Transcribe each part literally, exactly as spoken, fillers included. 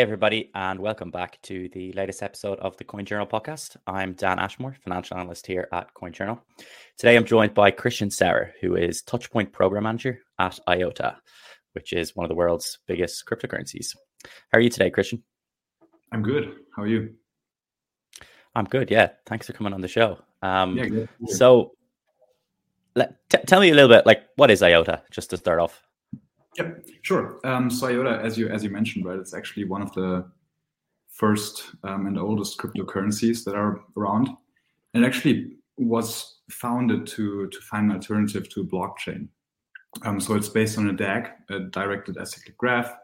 Hey everybody, and welcome back to the latest episode of the CoinJournal podcast. I'm Dan Ashmore, financial analyst here at CoinJournal. Today I'm joined by Christian Saur, who is Touchpoint Program Manager at IOTA, which is one of the world's biggest cryptocurrencies. How are you today, Christian? I'm good. How are you? I'm good, yeah. Thanks for coming on the show. Um, yeah, good. So let, t- tell me a little bit, like, what is IOTA, just to start off? Yep, sure. Um, so IOTA, as you as you mentioned, right, it's actually one of the first um, and oldest cryptocurrencies that are around. And it actually was founded to to find an alternative to blockchain. Um, so it's based on a D A G, a directed acyclic graph,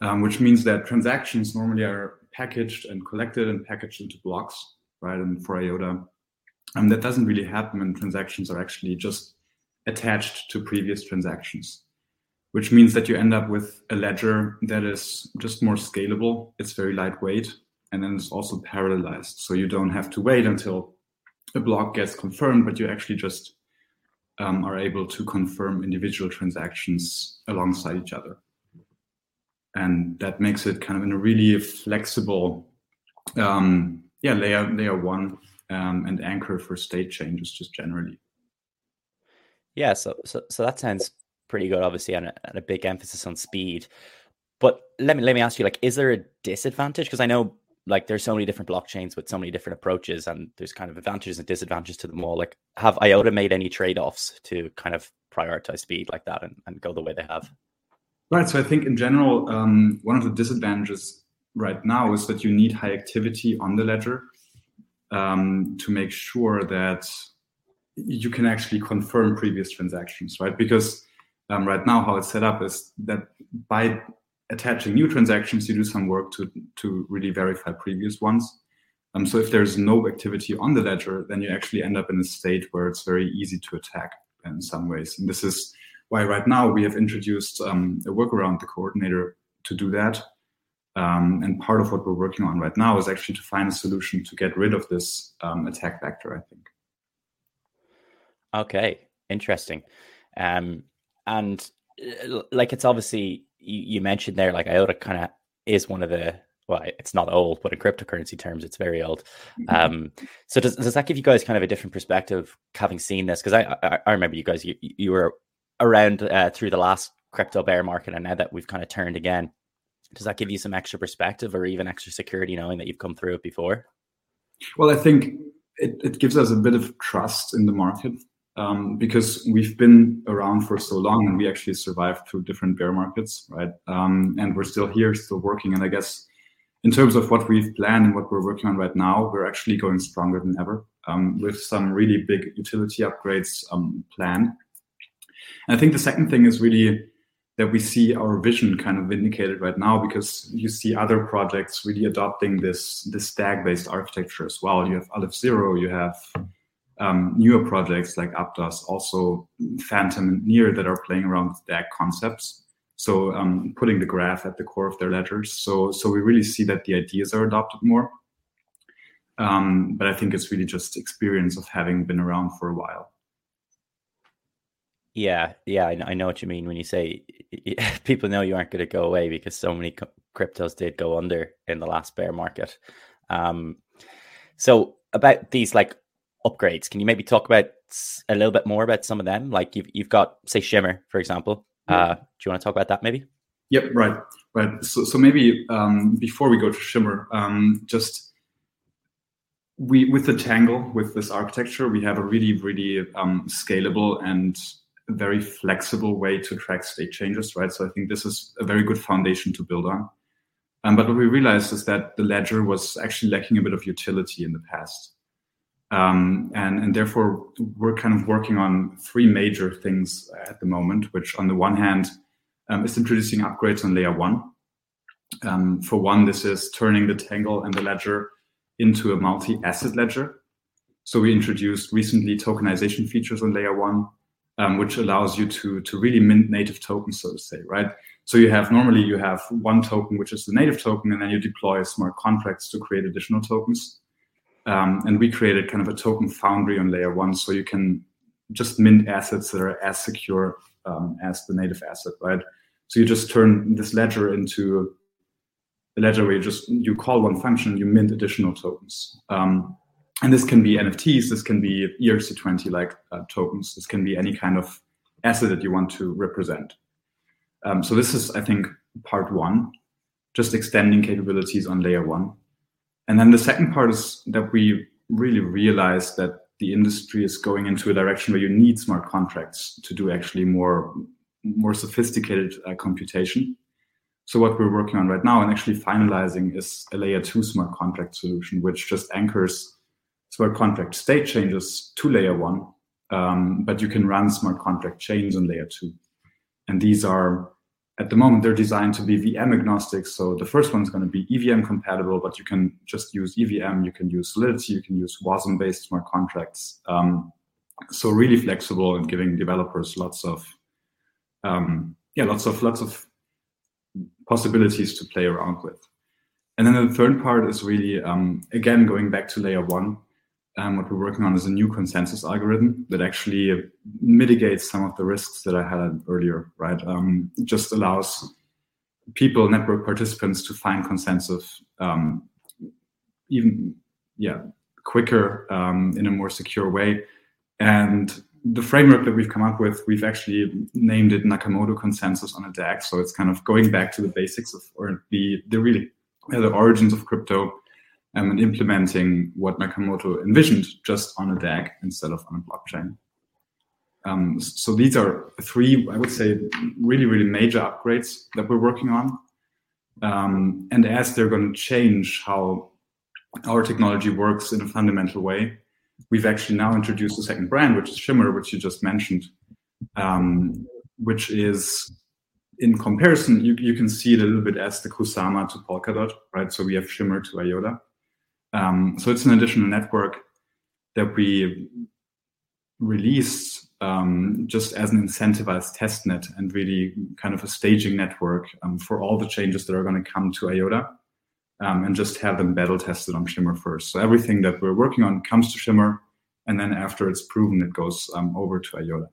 um, which means that transactions normally are packaged and collected and packaged into blocks, right? And for IOTA, um, that doesn't really happen when transactions are actually just attached to previous transactions, which means that you end up with a ledger that is just more scalable. It's very lightweight, and then it's also parallelized. So you don't have to wait until a block gets confirmed, but you actually just um, are able to confirm individual transactions alongside each other. And that makes it kind of in a really flexible um, yeah, layer, layer one um, and anchor for state changes just generally. Yeah, so so, so that sounds pretty good, obviously, and a, and a big emphasis on speed. But let me let me ask you, like, is there a disadvantage? Because I know, like, there's so many different blockchains with so many different approaches, and there's kind of advantages and disadvantages to them all. Like, have IOTA made any trade-offs to kind of prioritize speed like that and, and go the way they have? Right. So I think in general, um, one of the disadvantages right now is that you need high activity on the ledger um, to make sure that you can actually confirm previous transactions, right? Because Um, right now, how it's set up is that by attaching new transactions, you do some work to to really verify previous ones. Um, so if there's no activity on the ledger, then you actually end up in a state where it's very easy to attack in some ways. And this is why right now we have introduced um, a workaround, the coordinator, to do that. Um, and part of what we're working on right now is actually to find a solution to get rid of this um, attack vector, I think. Okay, interesting. Um, And like, it's obviously, you mentioned there, like, IOTA kind of is one of the, well, it's not old, but in cryptocurrency terms, it's very old. Um, so does does that give you guys kind of a different perspective, having seen this? Because I, I I remember you guys, you, you were around uh, through the last crypto bear market, and now that we've kind of turned again, does that give you some extra perspective or even extra security knowing that you've come through it before? Well, I think it, it gives us a bit of trust in the market. Um, because we've been around for so long, and we actually survived through different bear markets, right? Um, and we're still here, still working. And I guess in terms of what we've planned and what we're working on right now, we're actually going stronger than ever um, with some really big utility upgrades um, planned. And I think the second thing is really that we see our vision kind of vindicated right now, because you see other projects really adopting this, this D A G-based architecture as well. You have Aleph Zero, you have Um, newer projects like Aptos, also Phantom and Near, that are playing around with D A G concepts. So um, putting the graph at the core of their ledgers. So so we really see that the ideas are adopted more. Um, but I think it's really just experience of having been around for a while. Yeah, yeah, I know what you mean when you say people know you aren't going to go away, because so many cryptos did go under in the last bear market. Um, so about these, like, upgrades, can you maybe talk about a little bit more about some of them? Like, you've you've got, say, Shimmer, for example. Yeah. Uh, do you want to talk about that maybe? Yep, right, right. So, so maybe um, before we go to Shimmer, um, just we with the Tangle, with this architecture, we have a really, really um, scalable and very flexible way to track state changes, right? So I think this is a very good foundation to build on. Um, but what we realized is that the ledger was actually lacking a bit of utility in the past. Um, and, and therefore, we're kind of working on three major things at the moment, which on the one hand um, is introducing upgrades on layer one. Um, for one, this is turning the Tangle and the ledger into a multi-asset ledger. So we introduced recently tokenization features on layer one, um, which allows you to, to really mint native tokens, so to say, right? So you have, normally you have one token, which is the native token, and then you deploy smart contracts to create additional tokens. Um, and we created kind of a token foundry on layer one, so you can just mint assets that are as secure um, as the native asset, right? So you just turn this ledger into a ledger where you just, you call one function, you mint additional tokens. Um, and this can be N F Ts, this can be E R C twenty like uh, tokens, this can be any kind of asset that you want to represent. Um, so this is, I think, part one, just extending capabilities on layer one. And then the second part is that we really realized that the industry is going into a direction where you need smart contracts to do actually more, more sophisticated uh, computation. So what we're working on right now and actually finalizing is a layer two smart contract solution, which just anchors smart contract state changes to layer one, um, but you can run smart contract chains on layer two. And these are, at the moment, they're designed to be V M agnostic. So the first one's going to be E V M compatible, but you can just use E V M, you can use Solidity, you can use W A S M-based smart contracts. Um, so really flexible and giving developers lots of, um, yeah, lots of lots of possibilities to play around with. And then the third part is really, um, again, going back to layer one, um, what we're working on is a new consensus algorithm that actually mitigates some of the risks that I had earlier, right? Um, just allows people, network participants to find consensus um, even yeah, quicker um, in a more secure way. And the framework that we've come up with, we've actually named it Nakamoto Consensus on a D A G. So it's kind of going back to the basics of, or the, the really, the origins of crypto, um, and implementing what Nakamoto envisioned just on a D A G instead of on a blockchain. Um, so these are three, I would say, really, really major upgrades that we're working on. Um, and as they're going to change how our technology works in a fundamental way, we've actually now introduced a second brand, which is Shimmer, which you just mentioned, um, which is, in comparison, you, you can see it a little bit as the Kusama to Polkadot, right? So we have Shimmer to IOTA. Um, so it's an additional network that we released um, just as an incentivized testnet and really kind of a staging network um, for all the changes that are going to come to IOTA. Um, and just have them battle tested on Shimmer first. So everything that we're working on comes to Shimmer, and then after it's proven, it goes um, over to IOTA.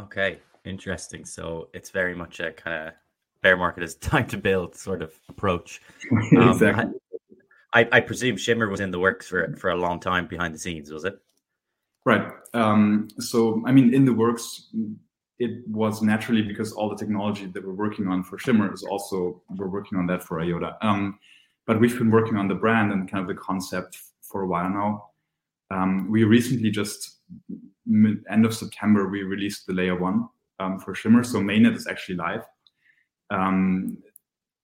Okay, interesting. So it's very much a kind of bear market is time to build sort of approach. Um, exactly. I, I presume Shimmer was in the works for for a long time behind the scenes, was it? Right. Um, so, I mean, in the works, it was naturally because all the technology that we're working on for Shimmer is also, we're working on that for IOTA. Um, but we've been working on the brand and kind of the concept for a while now. Um, we recently just, mid, end of September, we released the layer one um, for Shimmer. So mainnet is actually live. Um,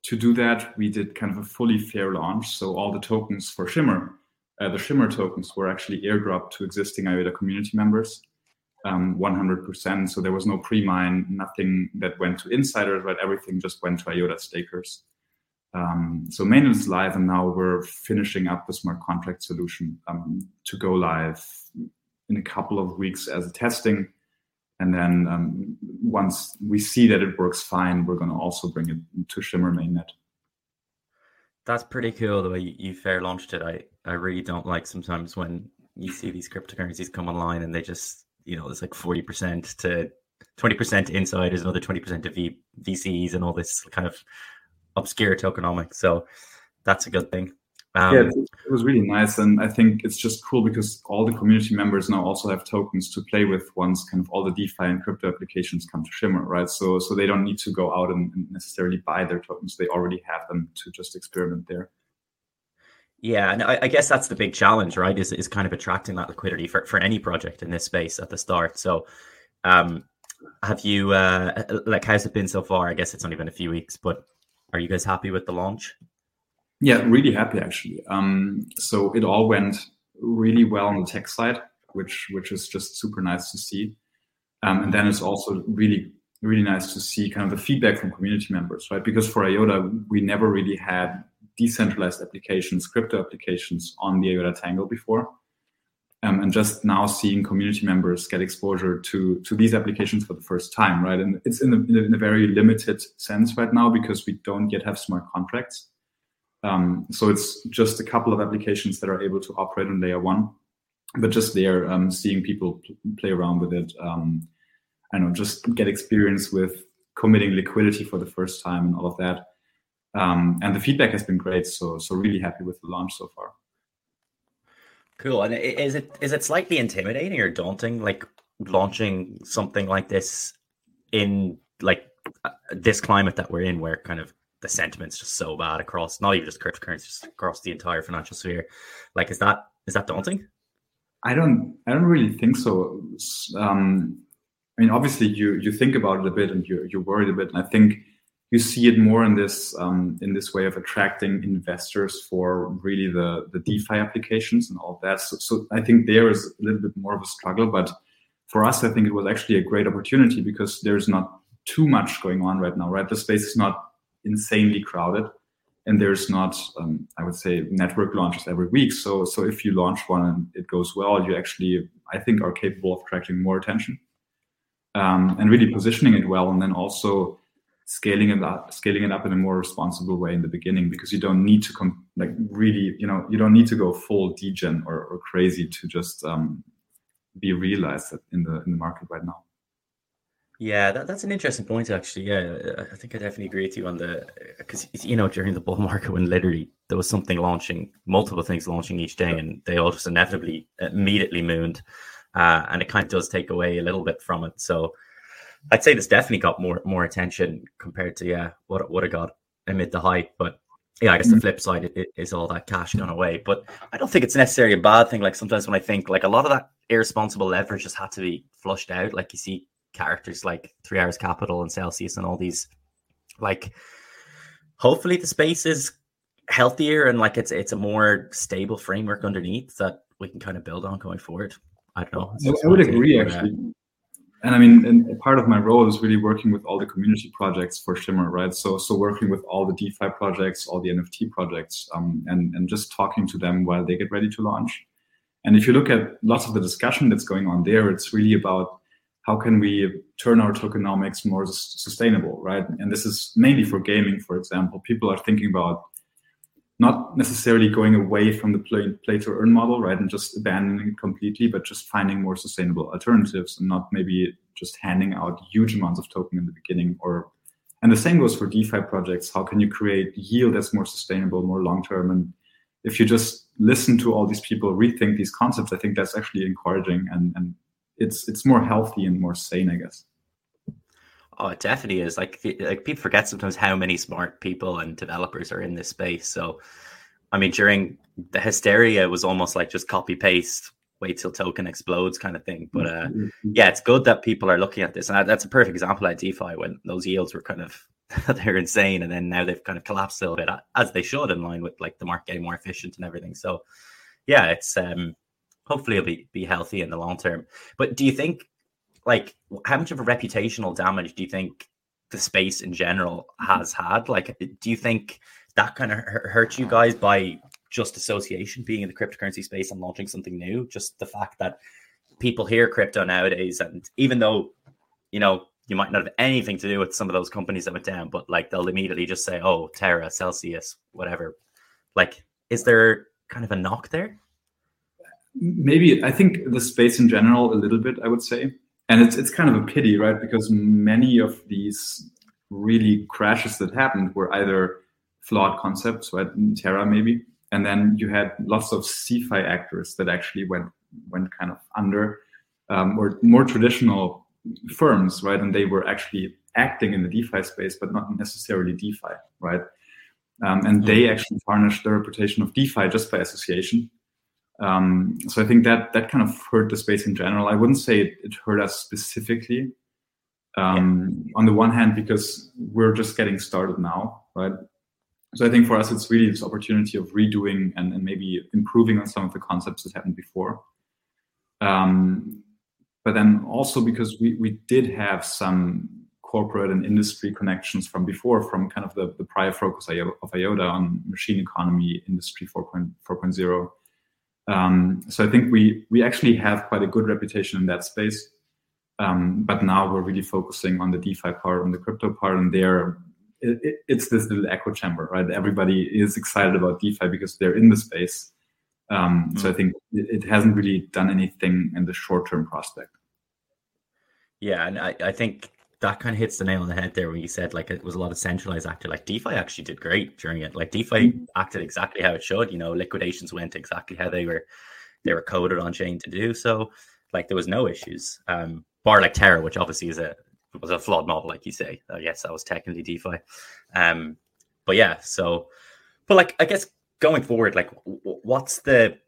to do that, we did kind of a fully fair launch. So all the tokens for Shimmer, uh, the Shimmer tokens were actually airdropped to existing IOTA community members. Um, one hundred percent. So there was no pre-mine, nothing that went to insiders, but everything just went to IOTA stakers. Um, so mainnet is live, and now we're finishing up the smart contract solution um, to go live in a couple of weeks as a testing. And then um, once we see that it works fine, we're going to also bring it to Shimmer mainnet. That's pretty cool the way you, you fair launched it. I, I really don't like sometimes when you see these cryptocurrencies come online and they just, you know, it's like forty percent to twenty percent insiders, another twenty percent to v- V Cs and all this kind of obscure tokenomics. So that's a good thing. Um, yeah, it was really nice. And I think it's just cool because all the community members now also have tokens to play with once kind of all the DeFi and crypto applications come to Shimmer, right? So so they don't need to go out and, and necessarily buy their tokens. They already have them to just experiment there. Yeah, and I, I guess that's the big challenge, right, is is kind of attracting that liquidity for, for any project in this space at the start. So um, have you, uh, like, how's it been so far? I guess it's only been a few weeks, but are you guys happy with the launch? Yeah, really happy, actually. Um, so it all went really well on the tech side, which which is just super nice to see. Um, and then it's also really, really nice to see kind of the feedback from community members, right? Because for IOTA, we never really had decentralized applications, crypto applications on the IOTA Tangle before. Um, and just now seeing community members get exposure to, to these applications for the first time, right? And it's in a, in a very limited sense right now because we don't yet have smart contracts. Um, so it's just a couple of applications that are able to operate on layer one, but just there, um, seeing people p- play around with it. Um, I don't know, just get experience with committing liquidity for the first time and all of that. Um, and the feedback has been great. So, so really happy with the launch so far. Cool. And is it is it slightly intimidating or daunting, like launching something like this in like uh, this climate that we're in, where kind of the sentiment's just so bad across, not even just cryptocurrency, just across the entire financial sphere? Like, is that is that daunting? I don't I don't really think so. Um, I mean, obviously, you you think about it a bit and you you're worried a bit. And I think you see it more in this um, in this way of attracting investors for really the, the DeFi applications and all that. So, so I think there is a little bit more of a struggle. But for us, I think it was actually a great opportunity because there's not too much going on right now, right? The space is not insanely crowded, and there's not, um, I would say, network launches every week. So, so if you launch one and it goes well, you actually, I think, are capable of attracting more attention um, and really positioning it well, and then also scaling it up, scaling it up in a more responsible way in the beginning, because you don't need to come like really, you know, you don't need to go full degen or, or crazy to just um, be realized in the in the market right now. Yeah, that, that's an interesting point, actually. Yeah, I think I definitely agree with you on the, because, you know, during the bull market when literally there was something launching, multiple things launching each day, and they all just inevitably immediately mooned, uh, and it kind of does take away a little bit from it. So I'd say this definitely got more more attention compared to yeah what it would have got amid the hype. But yeah, I guess the flip side is all that cash gone away. But I don't think it's necessarily a bad thing. Like sometimes when I think like a lot of that irresponsible leverage just had to be flushed out. Like you see characters like Three Arrows Capital and Celsius and all these. Like hopefully the space is healthier and like it's it's a more stable framework underneath that we can kind of build on going forward. I don't know. I, I would agree but, actually. Uh, And I mean, and part of my role is really working with all the community projects for Shimmer, right? So, so working with all the DeFi projects, all the N F T projects, um, and and just talking to them while they get ready to launch. And if you look at lots of the discussion that's going on there, it's really about how can we turn our tokenomics more s- sustainable, right? And this is mainly for gaming, for example. People are thinking about not necessarily going away from the play, play to earn model, right, and just abandoning it completely, but just finding more sustainable alternatives and not maybe just handing out huge amounts of token in the beginning. Or, and the same goes for DeFi projects. How can you create yield that's more sustainable, more long-term? And if you just listen to all these people rethink these concepts, I think that's actually encouraging and, and it's it's more healthy and more sane, I guess. Oh, it definitely is. Like, like people forget sometimes how many smart people and developers are in this space. So, I mean, during the hysteria, it was almost like just copy paste, wait till token explodes kind of thing. But uh, yeah, it's good that people are looking at this. And that's a perfect example at DeFi when those yields were kind of, they're insane. And then now they've kind of collapsed a little bit, as they should, in line with like the market getting more efficient and everything. So yeah, it's um, hopefully it'll be, be healthy in the long term. But do you think, like, how much of a reputational damage do you think the space in general has had? Like, do you think that kind of hurt you guys by just association, being in the cryptocurrency space and launching something new? Just the fact that people hear crypto nowadays, and even though, you know, you might not have anything to do with some of those companies that went down, but like they'll immediately just say, oh, Terra, Celsius, whatever. Like, is there kind of a knock there? Maybe, I think the space in general, a little bit, I would say. And it's it's kind of a pity, right? Because many of these really crashes that happened were either flawed concepts, right? Terra maybe, and then you had lots of CeFi actors that actually went went kind of under, um, or more traditional firms, right? And they were actually acting in the DeFi space, but not necessarily DeFi, right? Um, and they actually tarnished the reputation of DeFi just by association. Um, so I think that that kind of hurt the space in general. I wouldn't say it, it hurt us specifically. Um, yeah. On the one hand, because we're just getting started now, right? So I think for us, it's really this opportunity of redoing and, and maybe improving on some of the concepts that happened before. Um, but then also because we, we did have some corporate and industry connections from before, from kind of the, the prior focus of IOTA on machine economy, Industry four point oh. Um, so I think we we actually have quite a good reputation in that space, um, but now we're really focusing on the DeFi part, on the crypto part, and there it, it, it's this little echo chamber, right? Everybody is excited about DeFi because they're in the space. Um, mm-hmm. So I think it, it hasn't really done anything in the short term prospect. Yeah, and I, I think that kind of hits the nail on the head there when you said like it was a lot of centralized actor. Like DeFi actually did great during it. Like DeFi acted exactly how it should. You know, liquidations went exactly how they were they were coded on chain to do. So like there was no issues. Um, bar like Terra, which obviously is a was a flawed model, like you say. I guess that was technically DeFi. Um, but yeah, so but like I guess going forward, like w- what's the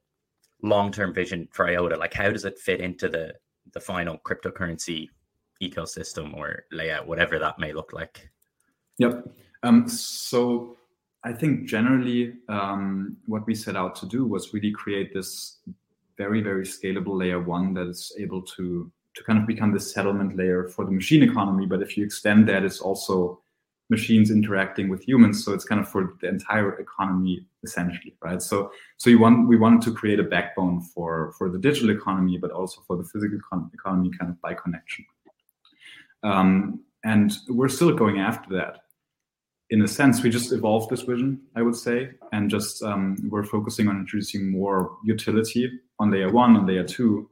long-term vision for IOTA? Like how does it fit into the the final cryptocurrency ecosystem or layout, whatever that may look like? Yep. Um, so I think generally um, what we set out to do was really create this very, very scalable layer one that is able to to kind of become the settlement layer for the machine economy. But if you extend that, it's also machines interacting with humans. So it's kind of for the entire economy, essentially, right? So so you want we wanted to create a backbone for, for the digital economy, but also for the physical con- economy kind of by connection. Um, and we're still going after that. In a sense, we just evolved this vision, I would say, and just um, we're focusing on introducing more utility on layer one, on layer two,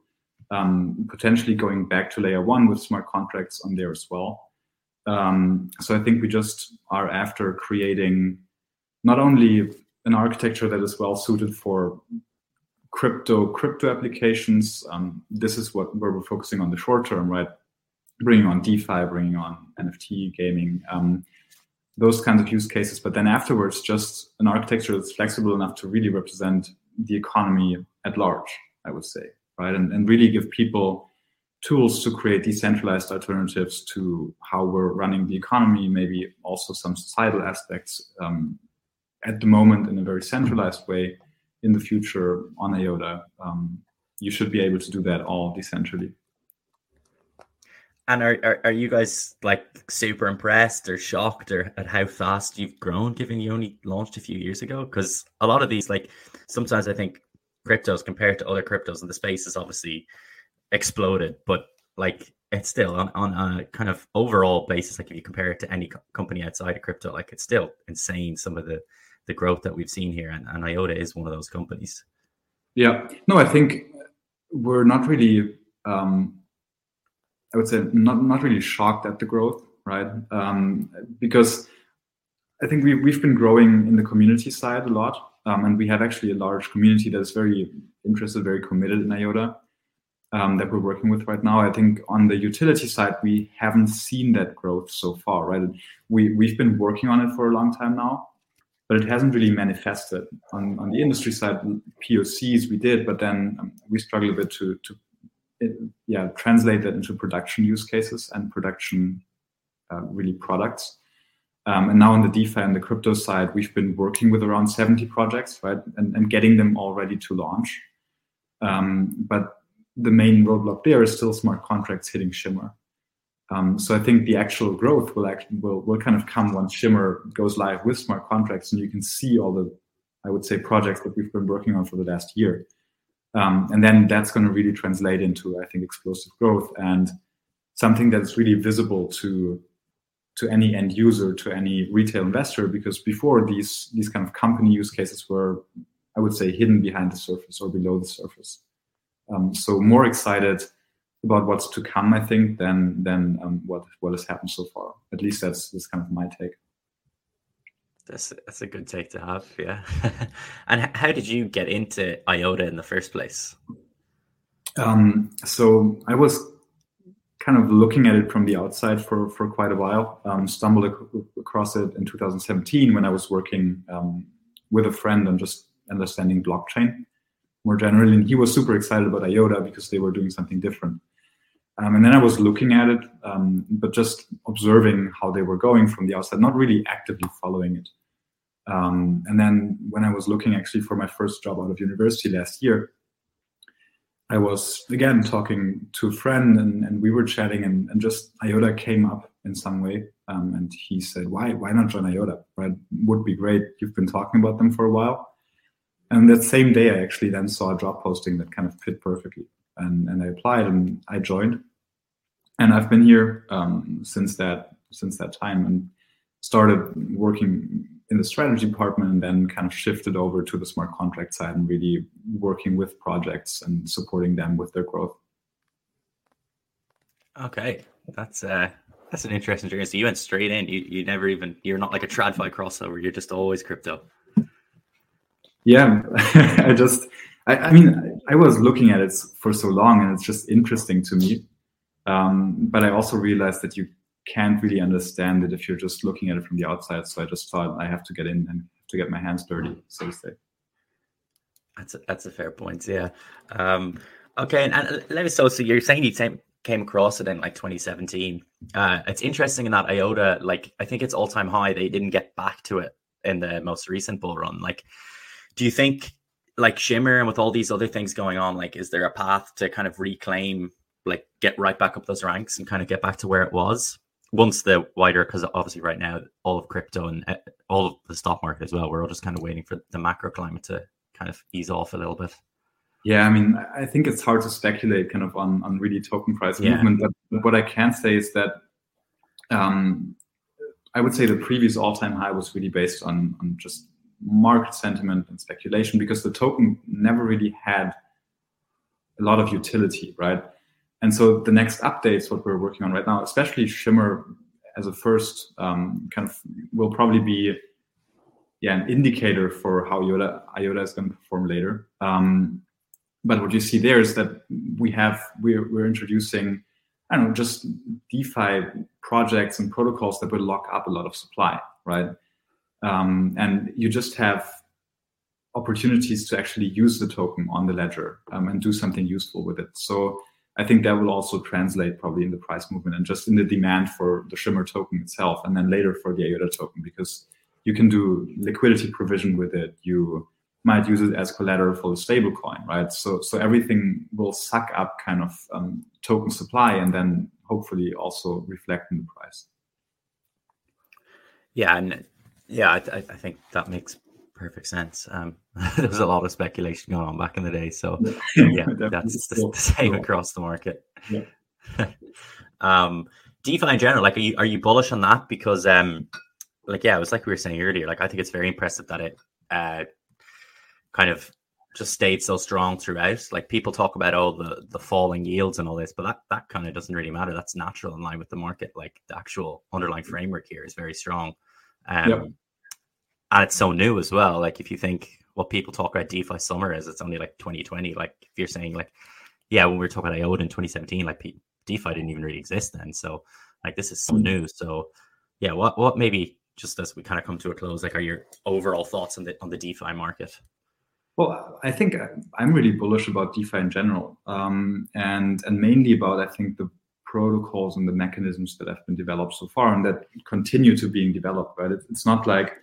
um, potentially going back to layer one with smart contracts on there as well. Um, so I think we just are after creating not only an architecture that is well suited for crypto crypto applications. Um, this is what where we're focusing on the short term, right? Bringing on DeFi, bringing on N F T gaming, um, those kinds of use cases. But then afterwards, just an architecture that's flexible enough to really represent the economy at large, I would say, right? And, and really give people tools to create decentralized alternatives to how we're running the economy, maybe also some societal aspects um, at the moment in a very centralized way. In the future on IOTA, um, you should be able to do that all decentrally. And are, are are you guys like super impressed or shocked or at how fast you've grown, given you only launched a few years ago? Because a lot of these, like sometimes I think cryptos compared to other cryptos in the space has obviously exploded, but like it's still on, on a kind of overall basis. Like if you compare it to any co- company outside of crypto, like it's still insane some of the, the growth that we've seen here. And, and IOTA is one of those companies. Yeah, no, I think we're not really... Um... I would say not, not really shocked at the growth, right? Um, because I think we, we've been growing in the community side a lot. Um, and we have actually a large community that is very interested, very committed in IOTA um, that we're working with right now. I think on the utility side, we haven't seen that growth so far, right? We, we've been working on it for a long time now, but it hasn't really manifested. On, on the industry side, P O Cs we did, but then um, we struggle a bit to, to It, yeah, translate that into production use cases and production uh, really products. Um, and now on the DeFi and the crypto side, we've been working with around seventy projects, right? And, and getting them all ready to launch. Um, but the main roadblock there is still smart contracts hitting Shimmer. Um, so I think the actual growth will, act, will will kind of come once Shimmer goes live with smart contracts, and you can see all the, I would say, projects that we've been working on for the last year. Um, and then that's going to really translate into, I think, explosive growth and something that's really visible to to any end user, to any retail investor, because before these these kind of company use cases were, I would say, hidden behind the surface or below the surface. Um, so more excited about what's to come, I think, than, than um, what, what has happened so far. At least that's, that's kind of my take. That's that's a good take to have, yeah. And how did you get into IOTA in the first place? Um, so I was kind of looking at it from the outside for, for quite a while. Um, stumbled ac- across it in two thousand seventeen when I was working um, with a friend on just understanding blockchain more generally, and he was super excited about IOTA because they were doing something different. Um, and then I was looking at it, um, but just observing how they were going from the outside, not really actively following it. Um, and then when I was looking actually for my first job out of university last year, I was again talking to a friend and, and we were chatting and, and just IOTA came up in some way. Um, and he said, why, why not join IOTA? Right? Would be great. You've been talking about them for a while. And that same day, I actually then saw a job posting that kind of fit perfectly. And, and I applied and I joined, and I've been here um, since that since that time and started working in the strategy department and then kind of shifted over to the smart contract side and really working with projects and supporting them with their growth. Okay, that's uh, That's an interesting journey. So you went straight in. You you never even, you're not like a TradFi crossover. You're just always crypto. Yeah, I just, I, I mean, I was looking at it for so long and it's just interesting to me. Um, but I also realized that you can't really understand it if you're just looking at it from the outside. So I just thought I have to get in and to get my hands dirty, so to say. That's a, that's a fair point. Yeah. Um, okay. And, and let me, so, so you're saying you came, came across it in like twenty seventeen. Uh, it's interesting in that IOTA, like, I think it's all time high. They didn't get back to it in the most recent bull run. Like, do you think, like Shimmer and with all these other things going on, like, is there a path to kind of reclaim, like get right back up those ranks and kind of get back to where it was once the wider, because obviously right now all of crypto and all of the stock market as well, we're all just kind of waiting for the macro climate to kind of ease off a little bit. Yeah, I mean, I think it's hard to speculate kind of on, on really token price yeah. movement. But what I can say is that um, I would say the previous all-time high was really based on, on just market sentiment and speculation, because the token never really had a lot of utility, right? And so the next updates, what we're working on right now, especially Shimmer as a first um, kind of will probably be yeah, an indicator for how IOTA, IOTA is going to perform later. Um, but what you see there is that we have, we're, we're introducing, I don't know, just DeFi projects and protocols that will lock up a lot of supply, right? Um, and you just have opportunities to actually use the token on the ledger um, and do something useful with it. So I think that will also translate probably in the price movement and just in the demand for the Shimmer token itself, and then later for the IOTA token, because you can do liquidity provision with it. You might use it as collateral for the stablecoin, right? So so everything will suck up kind of um, token supply and then hopefully also reflect in the price. Yeah, and yeah, I, I think that makes perfect sense. Um, there was a lot of speculation going on back in the day, so yeah, yeah that's the, the same across the market. Yeah. um, DeFi in general, like, are you are you bullish on that? Because, um, like, yeah, it was like we were saying earlier. Like, I think it's very impressive that it uh, kind of just stayed so strong throughout. Like, people talk about all oh, the the falling yields and all this, but that that kind of doesn't really matter. That's natural in line with the market. Like, the actual underlying framework here is very strong. Um, yep. And it's so new as well. Like, if you think what people talk about DeFi summer is, it's only like twenty twenty. Like, if you're saying like, yeah, when we were talking about IOTA in twenty seventeen, like DeFi didn't even really exist then. So like, this is so new. So yeah, what what maybe just as we kind of come to a close, like, are your overall thoughts on the on the DeFi market? Well, I think I'm really bullish about DeFi in general, um, and and mainly about, I think, the protocols and the mechanisms that have been developed so far and that continue to being developed. Right, it's not like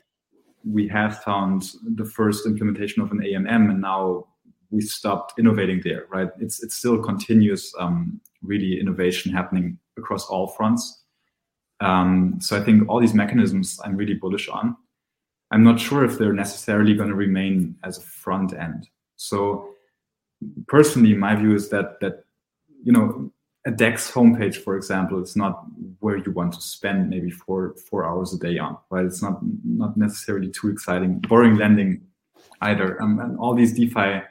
we have found the first implementation of an A M M and now we stopped innovating there, right? It's it's still continuous, um, really innovation happening across all fronts. Um, so I think all these mechanisms I'm really bullish on. I'm not sure if they're necessarily going to remain as a front end. So personally, my view is that, that you know, a DEX homepage, for example, it's not where you want to spend maybe four four hours a day on, right? It's not not necessarily too exciting. Boring lending either. Um, and all these DeFi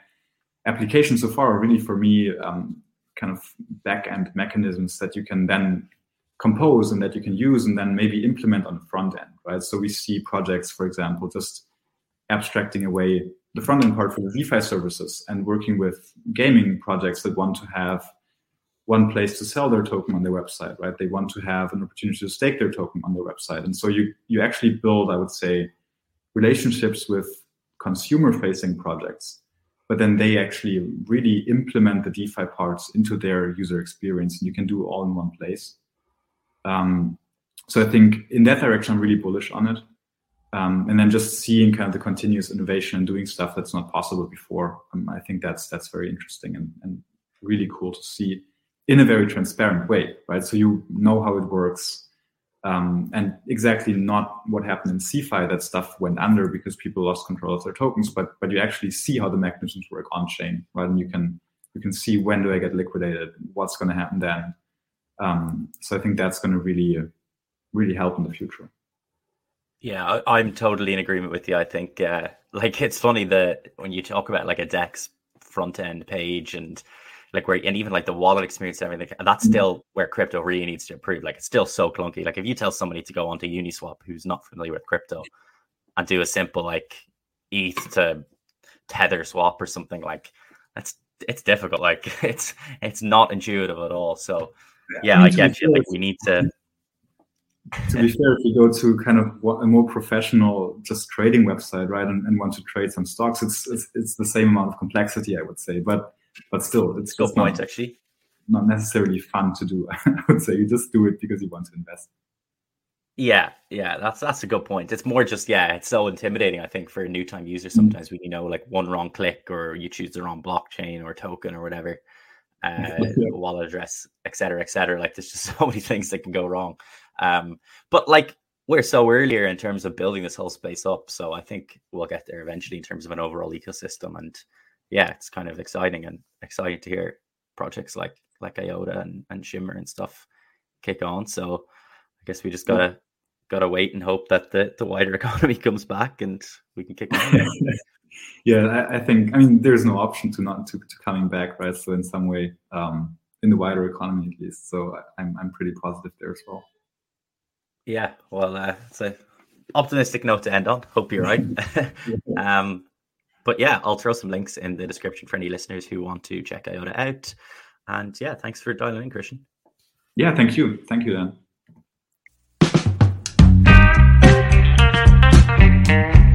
applications so far are really, for me, um, kind of back-end mechanisms that you can then compose and that you can use and then maybe implement on the front end, right? So we see projects, for example, just abstracting away the front end part for the DeFi services and working with gaming projects that want to have one place to sell their token on their website, right? They want to have an opportunity to stake their token on their website. And so you you actually build, I would say, relationships with consumer-facing projects, but then they actually really implement the DeFi parts into their user experience, and you can do all in one place. Um, so I think in that direction, I'm really bullish on it. Um, and then just seeing kind of the continuous innovation and doing stuff that's not possible before, um, I think that's that's very interesting and, and really cool to see, in a very transparent way, right? So you know how it works, um, and exactly not what happened in CeFi, that stuff went under because people lost control of their tokens, but but you actually see how the mechanisms work on chain, right? And you can you can see, when do I get liquidated? What's going to happen then? Um, so I think that's going to really, really help in the future. Yeah, I, I'm totally in agreement with you. I think uh, like, it's funny that when you talk about like a DEX front end page and like where, and even like the wallet experience and everything, and that's still where crypto really needs to improve. Like, it's still so clunky. Like, if you tell somebody to go onto Uniswap who's not familiar with crypto and do a simple like E T H to Tether swap or something, like that's it's difficult. Like it's it's not intuitive at all. So yeah, yeah I get you. Like, we need to. To be fair, if you go to kind of a more professional just trading website, right, and, and want to trade some stocks, it's, it's it's the same amount of complexity, I would say. But but still, it's good point, not, actually. Not necessarily fun to do. I would say you just do it because you want to invest. Yeah, yeah, that's that's a good point. It's more just yeah, it's so intimidating. I think for a new time user, sometimes mm-hmm. when you know like one wrong click or you choose the wrong blockchain or token or whatever, uh, yeah. wallet address, et cetera, et cetera. Like, there's just so many things that can go wrong. Um, but like we're so earlier in terms of building this whole space up. So I think we'll get there eventually in terms of an overall ecosystem. And yeah, it's kind of exciting and exciting to hear projects like, like IOTA and, and Shimmer and stuff kick on. So I guess we just gotta, yeah. gotta wait and hope that the, the wider economy comes back and we can kick on. yeah. I, I think, I mean, there's no option to not to, to coming back, right? So in some way, um, in the wider economy, at least. So I, I'm, I'm pretty positive there as well. Yeah, well, uh, it's an optimistic note to end on. Hope you're right. um, but yeah, I'll throw some links in the description for any listeners who want to check IOTA out. And yeah, thanks for dialing in, Christian. Yeah, thank you. Thank you, Dan.